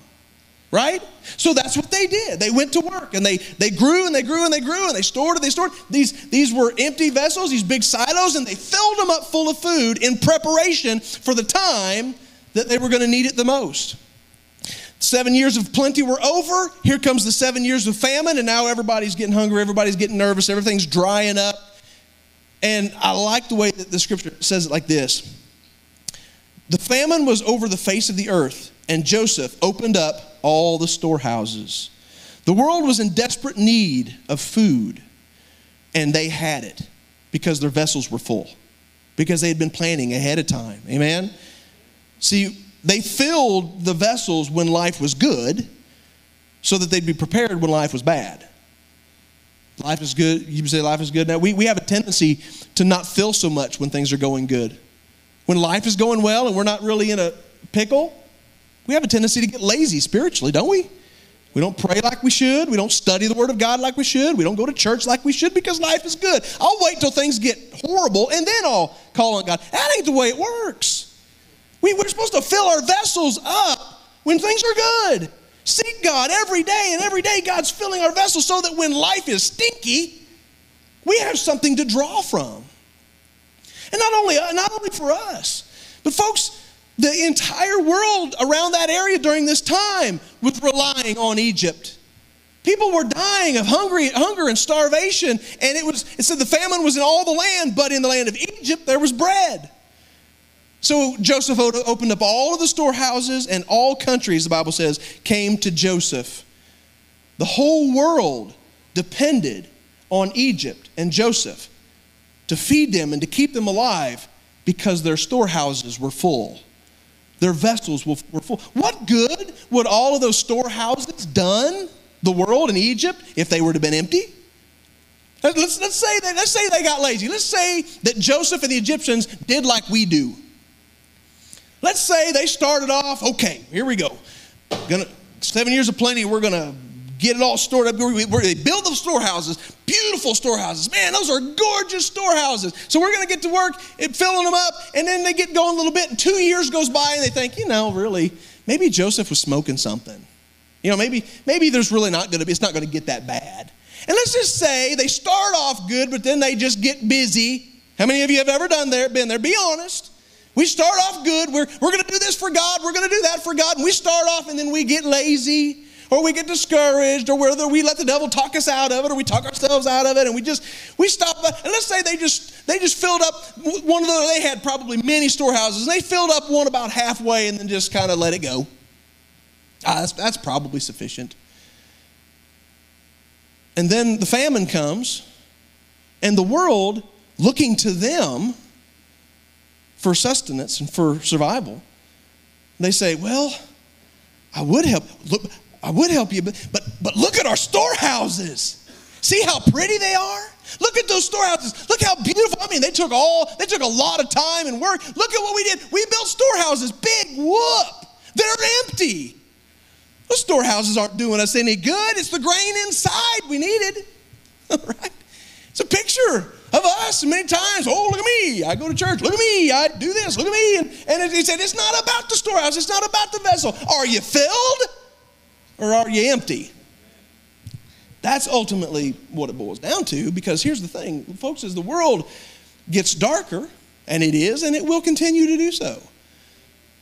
right? So that's what they did. They went to work and they, they grew and they grew and they grew and they stored and they stored. These, these were empty vessels, these big silos, and they filled them up full of food in preparation for the time that they were going to need it the most. Seven years of plenty were over. Here comes the seven years of famine, and now everybody's getting hungry. Everybody's getting nervous. Everything's drying up. And I like the way that the scripture says it like this. The famine was over the face of the earth, and Joseph opened up all the storehouses. The world was in desperate need of food, and they had it because their vessels were full, because they had been planning ahead of time. Amen? See, they filled the vessels when life was good so that they'd be prepared when life was bad. Life is good. You say life is good. Now, we, we have a tendency to not fill so much when things are going good. When life is going well and we're not really in a pickle, we have a tendency to get lazy spiritually, don't we? We don't pray like we should. We don't study the Word of God like we should. We don't go to church like we should because life is good. I'll wait till things get horrible and then I'll call on God. That ain't the way it works. We, we're supposed to fill our vessels up when things are good. Seek God every day, and every day God's filling our vessels so that when life is stinky, we have something to draw from. And not only, not only for us, but folks, the entire world around that area during this time was relying on Egypt. People were dying of hungry, hunger and starvation, and it was, it said the famine was in all the land, but in the land of Egypt there was bread. So Joseph opened up all of the storehouses, and all countries, the Bible says, came to Joseph. The whole world depended on Egypt and Joseph to feed them and to keep them alive because their storehouses were full. Their vessels were full. What good would all of those storehouses done the world in Egypt if they would have been empty? Let's, let's, say they, let's say they got lazy. Let's say that Joseph and the Egyptians did like we do. Let's say they started off, okay, here we go. Gonna, seven years of plenty, we're going to get it all stored up. We, we, they build the storehouses, beautiful storehouses. Man, those are gorgeous storehouses. So we're going to get to work at filling them up, and then they get going a little bit, and two years goes by, and they think, you know, really, maybe Joseph was smoking something. You know, maybe, maybe there's really not going to be, it's not going to get that bad. And let's just say they start off good, but then they just get busy. How many of you have ever done there, been there? Be honest. We start off good. We're, we're going to do this for God. We're going to do that for God. And we start off and then we get lazy or we get discouraged or whether we let the devil talk us out of it or we talk ourselves out of it and we just, we stop. And let's say they just, they just filled up one of the, they had probably many storehouses. And they filled up one about halfway and then just kind of let it go. Ah, that's, that's probably sufficient. And then the famine comes and the world looking to them for sustenance and for survival. They say, well, I would help. Look, I would help you, but, but, but look at our storehouses. See how pretty they are? Look at those storehouses. Look how beautiful. I mean, they took all, they took a lot of time and work. Look at what we did. We built storehouses. Big whoop. They're empty. Those storehouses aren't doing us any good. It's the grain inside we needed. Right? It's a picture of us many times. Oh, look at me. I go to church. Look at me. I do this. Look at me. And, and he said, it's not about the storehouse. It's not about the vessel. Are you filled or are you empty? That's ultimately what it boils down to, because here's the thing, folks, as the world gets darker, and it is, and it will continue to do so,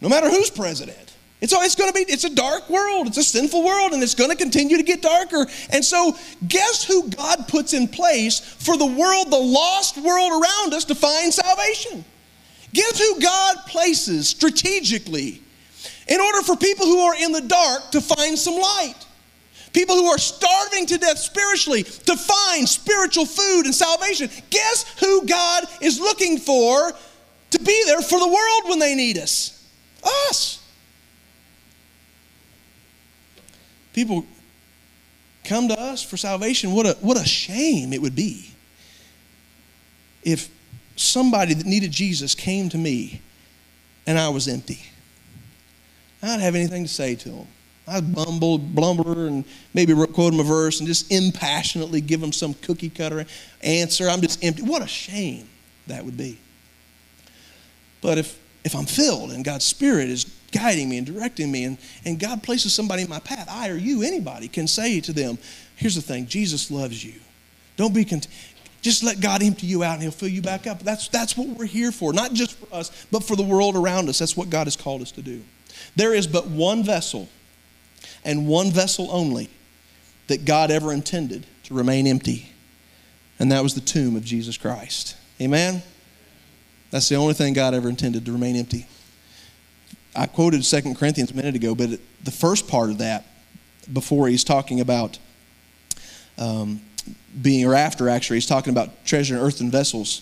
no matter who's president. It's, it's going to be, it's a dark world. It's a sinful world, and it's going to continue to get darker. And so guess who God puts in place for the world, the lost world around us, to find salvation? Guess who God places strategically in order for people who are in the dark to find some light? People who are starving to death spiritually to find spiritual food and salvation. Guess who God is looking for to be there for the world when they need us? Us. People come to us for salvation. What a, what a shame it would be if somebody that needed Jesus came to me and I was empty. I didn't have anything to say to him. I bumbled, blumber, and maybe quote him a verse and just impassionately give him some cookie cutter answer. I'm just empty. What a shame that would be. But if, if I'm filled and God's Spirit is guiding me and directing me, and, and God places somebody in my path, I or you, anybody, can say to them, here's the thing, Jesus loves you. Don't be content. Just let God empty you out and he'll fill you back up. That's, that's what we're here for, not just for us, but for the world around us. That's what God has called us to do. There is but one vessel and one vessel only that God ever intended to remain empty, and that was the tomb of Jesus Christ. Amen? That's the only thing God ever intended to remain empty. I quoted Second Corinthians a minute ago, but the first part of that, before he's talking about um, being, or after actually, he's talking about treasure in earthen vessels.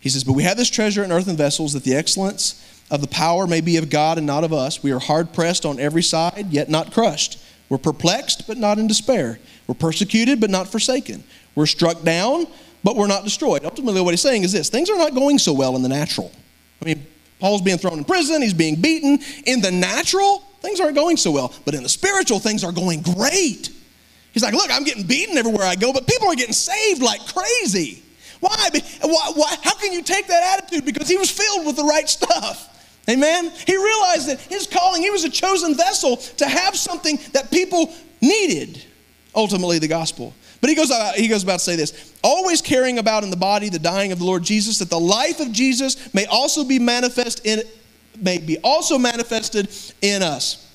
He says, but we have this treasure in earthen vessels, that the excellence of the power may be of God and not of us. We are hard-pressed on every side, yet not crushed. We're perplexed, but not in despair. We're persecuted, but not forsaken. We're struck down, but we're not destroyed. Ultimately, what he's saying is this. Things are not going so well in the natural. I mean, Paul's being thrown in prison. He's being beaten. In the natural, things aren't going so well. But in the spiritual, things are going great. He's like, look, I'm getting beaten everywhere I go, but people are getting saved like crazy. Why? Why, why? How can you take that attitude? Because he was filled with the right stuff. Amen? He realized that his calling, he was a chosen vessel to have something that people needed, ultimately the gospel. But he goes, he goes about to say this, always carrying about in the body the dying of the Lord Jesus, that the life of Jesus may also be manifest in, may be also manifested in us.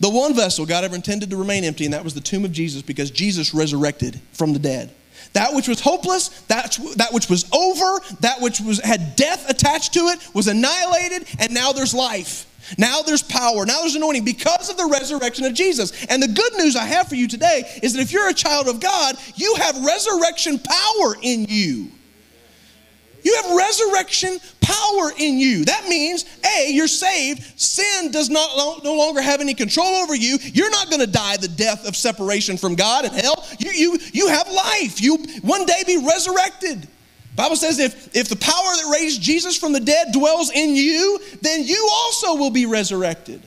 The one vessel God ever intended to remain empty, and that was the tomb of Jesus, because Jesus resurrected from the dead. That which was hopeless, that, that which was over, that which was, had death attached to it, was annihilated, and now there's life. Now there's power. Now there's anointing because of the resurrection of Jesus. And the good news I have for you today is that if you're a child of God, you have resurrection power in you. You have resurrection power in you. That means, A, you're saved. Sin does not no longer have any control over you. You're not going to die the death of separation from God and hell. You, you, you have life. You one day be resurrected. The Bible says if, if the power that raised Jesus from the dead dwells in you, then you also will be resurrected.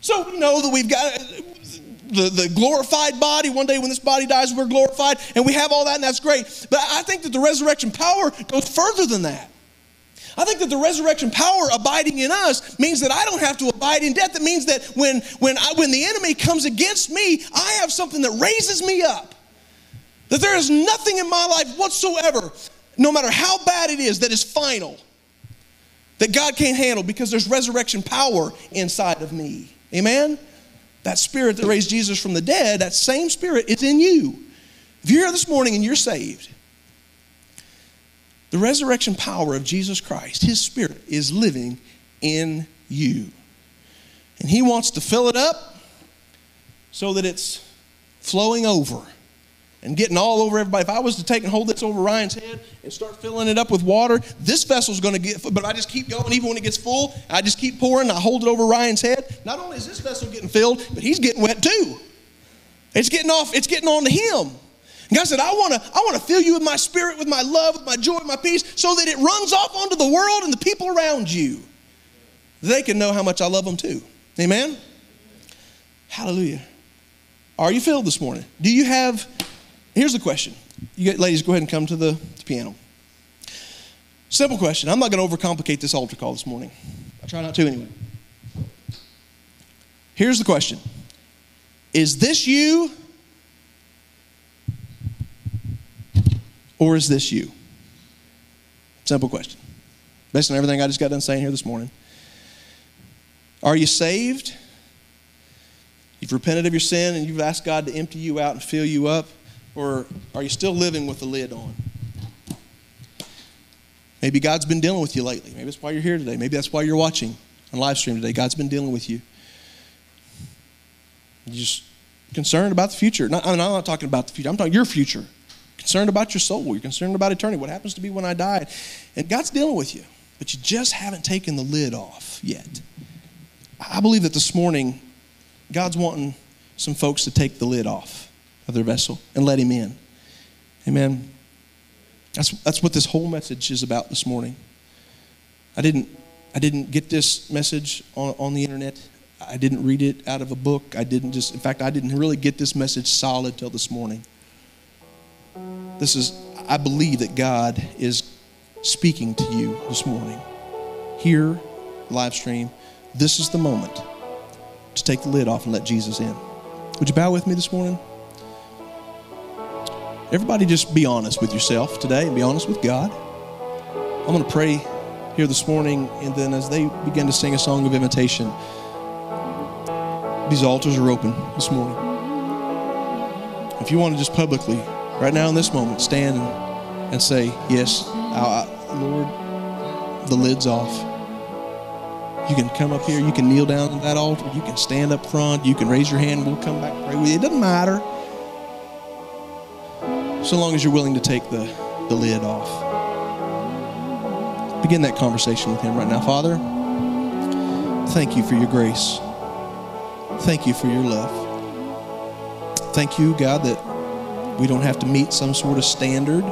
So we know that we've got the, the glorified body. One day when this body dies, we're glorified, and we have all that, and that's great. But I think that the resurrection power goes further than that. I think that the resurrection power abiding in us means that I don't have to abide in death. That means that when, when, I, when the enemy comes against me, I have something that raises me up. That there is nothing in my life whatsoever, no matter how bad it is, that is final, that God can't handle, because there's resurrection power inside of me. Amen? That Spirit that raised Jesus from the dead, that same Spirit is in you. If you're here this morning and you're saved, the resurrection power of Jesus Christ, his Spirit, is living in you. And he wants to fill it up so that it's flowing over and getting all over everybody. If I was to take and hold this over Ryan's head and start filling it up with water, this vessel's going to get, but if I just keep going, even when it gets full, I just keep pouring, I hold it over Ryan's head. Not only is this vessel getting filled, but he's getting wet too. It's getting off, it's getting on to him. And God said, I want to I want to fill you with my Spirit, with my love, with my joy, my peace, so that it runs off onto the world and the people around you. They can know how much I love them too. Amen? Hallelujah. Are you filled this morning? Do you have, here's the question. You ladies, go ahead and come to the, the piano. Simple question. I'm not going to overcomplicate this altar call this morning. I try not to anyway. Here's the question. Is this you? Or is this you? Simple question. Based on everything I just got done saying here this morning. Are you saved? You've repented of your sin and you've asked God to empty you out and fill you up? Or are you still living with the lid on? Maybe God's been dealing with you lately. Maybe that's why you're here today. Maybe that's why you're watching on live stream today. God's been dealing with you. You're just concerned about the future. Not, I mean, I'm not talking about the future. I'm talking your future. Concerned about your soul. You're concerned about eternity. What happens to me when I die? And God's dealing with you, but you just haven't taken the lid off yet. I believe that this morning, God's wanting some folks to take the lid off of their vessel and let him in. Amen. That's, that's what this whole message is about this morning. I didn't I didn't get this message on, on the internet. I didn't read it out of a book. I didn't just, in fact, I didn't really get this message solid till this morning. This is, I believe that God is speaking to you this morning. Here, live stream, this is the moment to take the lid off and let Jesus in. Would you bow with me this morning? Everybody just be honest with yourself today and be honest with God. I'm going to pray here this morning, and then as they begin to sing a song of invitation, these altars are open this morning. If you want to just publicly, right now in this moment, stand and, and say, yes, I, I, Lord, the lid's off. You can come up here. You can kneel down at that altar. You can stand up front. You can raise your hand. We'll come back and pray with you. It doesn't matter. So long as you're willing to take the, the lid off. Begin that conversation with him right now. Father, thank you for your grace. Thank you for your love. Thank you, God, that we don't have to meet some sort of standard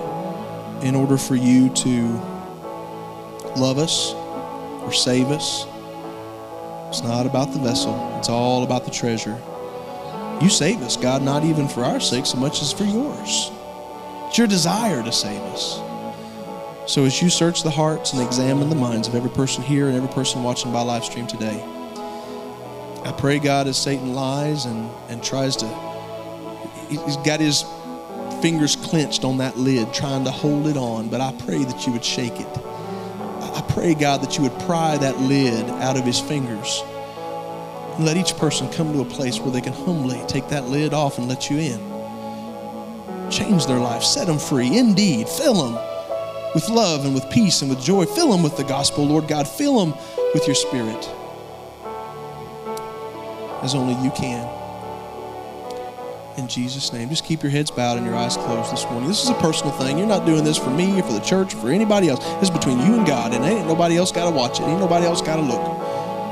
in order for you to love us or save us. It's not about the vessel. It's all about the treasure. You save us, God, not even for our sake so much as for yours. It's your desire to save us. So as you search the hearts and examine the minds of every person here and every person watching by live stream today, I pray, God, as Satan lies and, and tries to, he's got his fingers clenched on that lid, trying to hold it on, but I pray that you would shake it. I pray, God, that you would pry that lid out of his fingers and let each person come to a place where they can humbly take that lid off and let you in. Change their life. Set them free. Indeed, fill them with love and with peace and with joy. Fill them with the gospel, Lord God. Fill them with your spirit as only you can. In Jesus' name, just keep your heads bowed and your eyes closed this morning. This is a personal thing. You're not doing this for me or for the church or for anybody else. This is between you and God, and ain't nobody else got to watch it. Ain't nobody else got to look.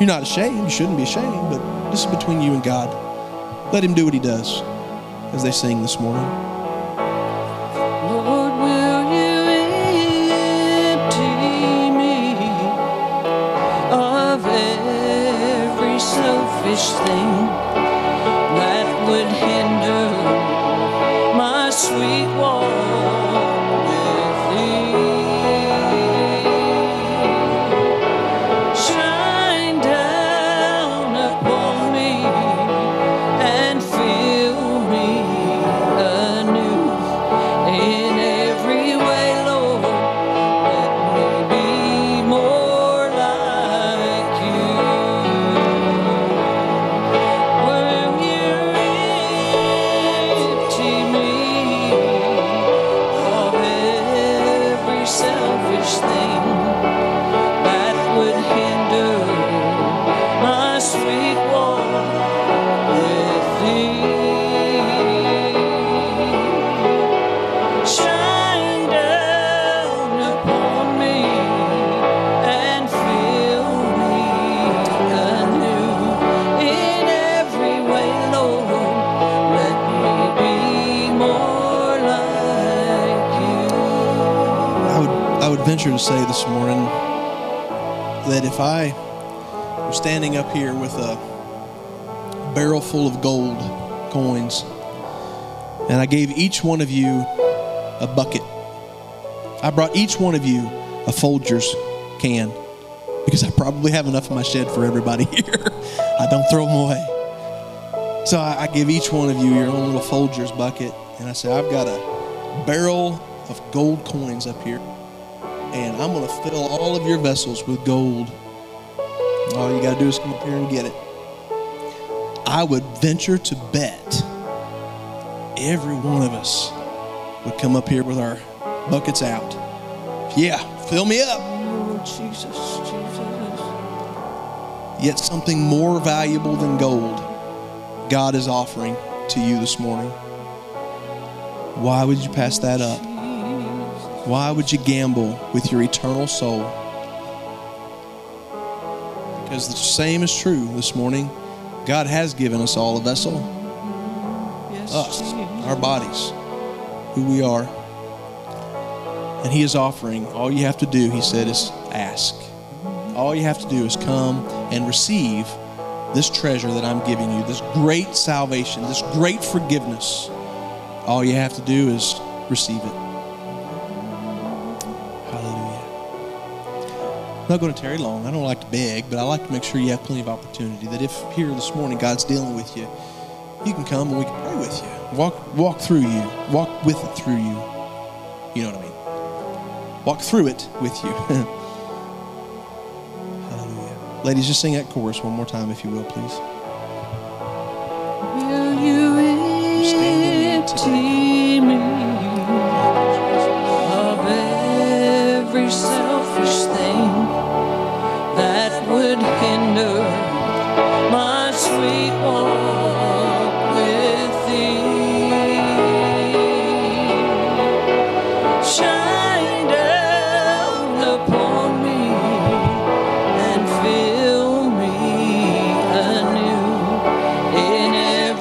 You're not ashamed. You shouldn't be ashamed, but this is between you and God. Let him do what he does as they sing this morning. Lord, will you empty me of every selfish thing that would hinder my sweet walk with thee. Shine down upon me and fill me anew in every way, Lord. Let me be more like you. Will you selfish thing that would hinder my sweet walk with thee. Shine down upon me and fill me anew in every way, Lord. Let me be more like you. I would, I would venture to say this morning that if I were standing up here with a barrel full of gold coins and I gave each one of you a bucket, I brought each one of you a Folgers can because I probably have enough in my shed for everybody here. I don't throw them away. So I, I give each one of you your own little Folgers bucket, and I say, I've got a barrel of gold coins up here, and I'm going to fill all of your vessels with gold. All you got to do is come up here and get it. I would venture to bet every one of us would come up here with our buckets out. Yeah, fill me up. Oh, Jesus, Jesus. Yet something more valuable than gold God is offering to you this morning. Why would you pass that up? Why would you gamble with your eternal soul? Because the same is true this morning. God has given us all a vessel. Yes, us, our bodies, who we are. And he is offering. All you have to do, he said, is ask. all you have to do is come and receive this treasure that I'm giving you, this great salvation, this great forgiveness. All you have to do is receive it. I'm not going to tarry long. I don't like to beg, but I like to make sure you have plenty of opportunity, that if here this morning God's dealing with you, you can come and we can pray with you. Walk walk through you. Walk with it through you. You know what I mean? Walk through it with you. Hallelujah. Ladies, just sing that chorus one more time, if you will, please. Will you empty me of every selfish thing?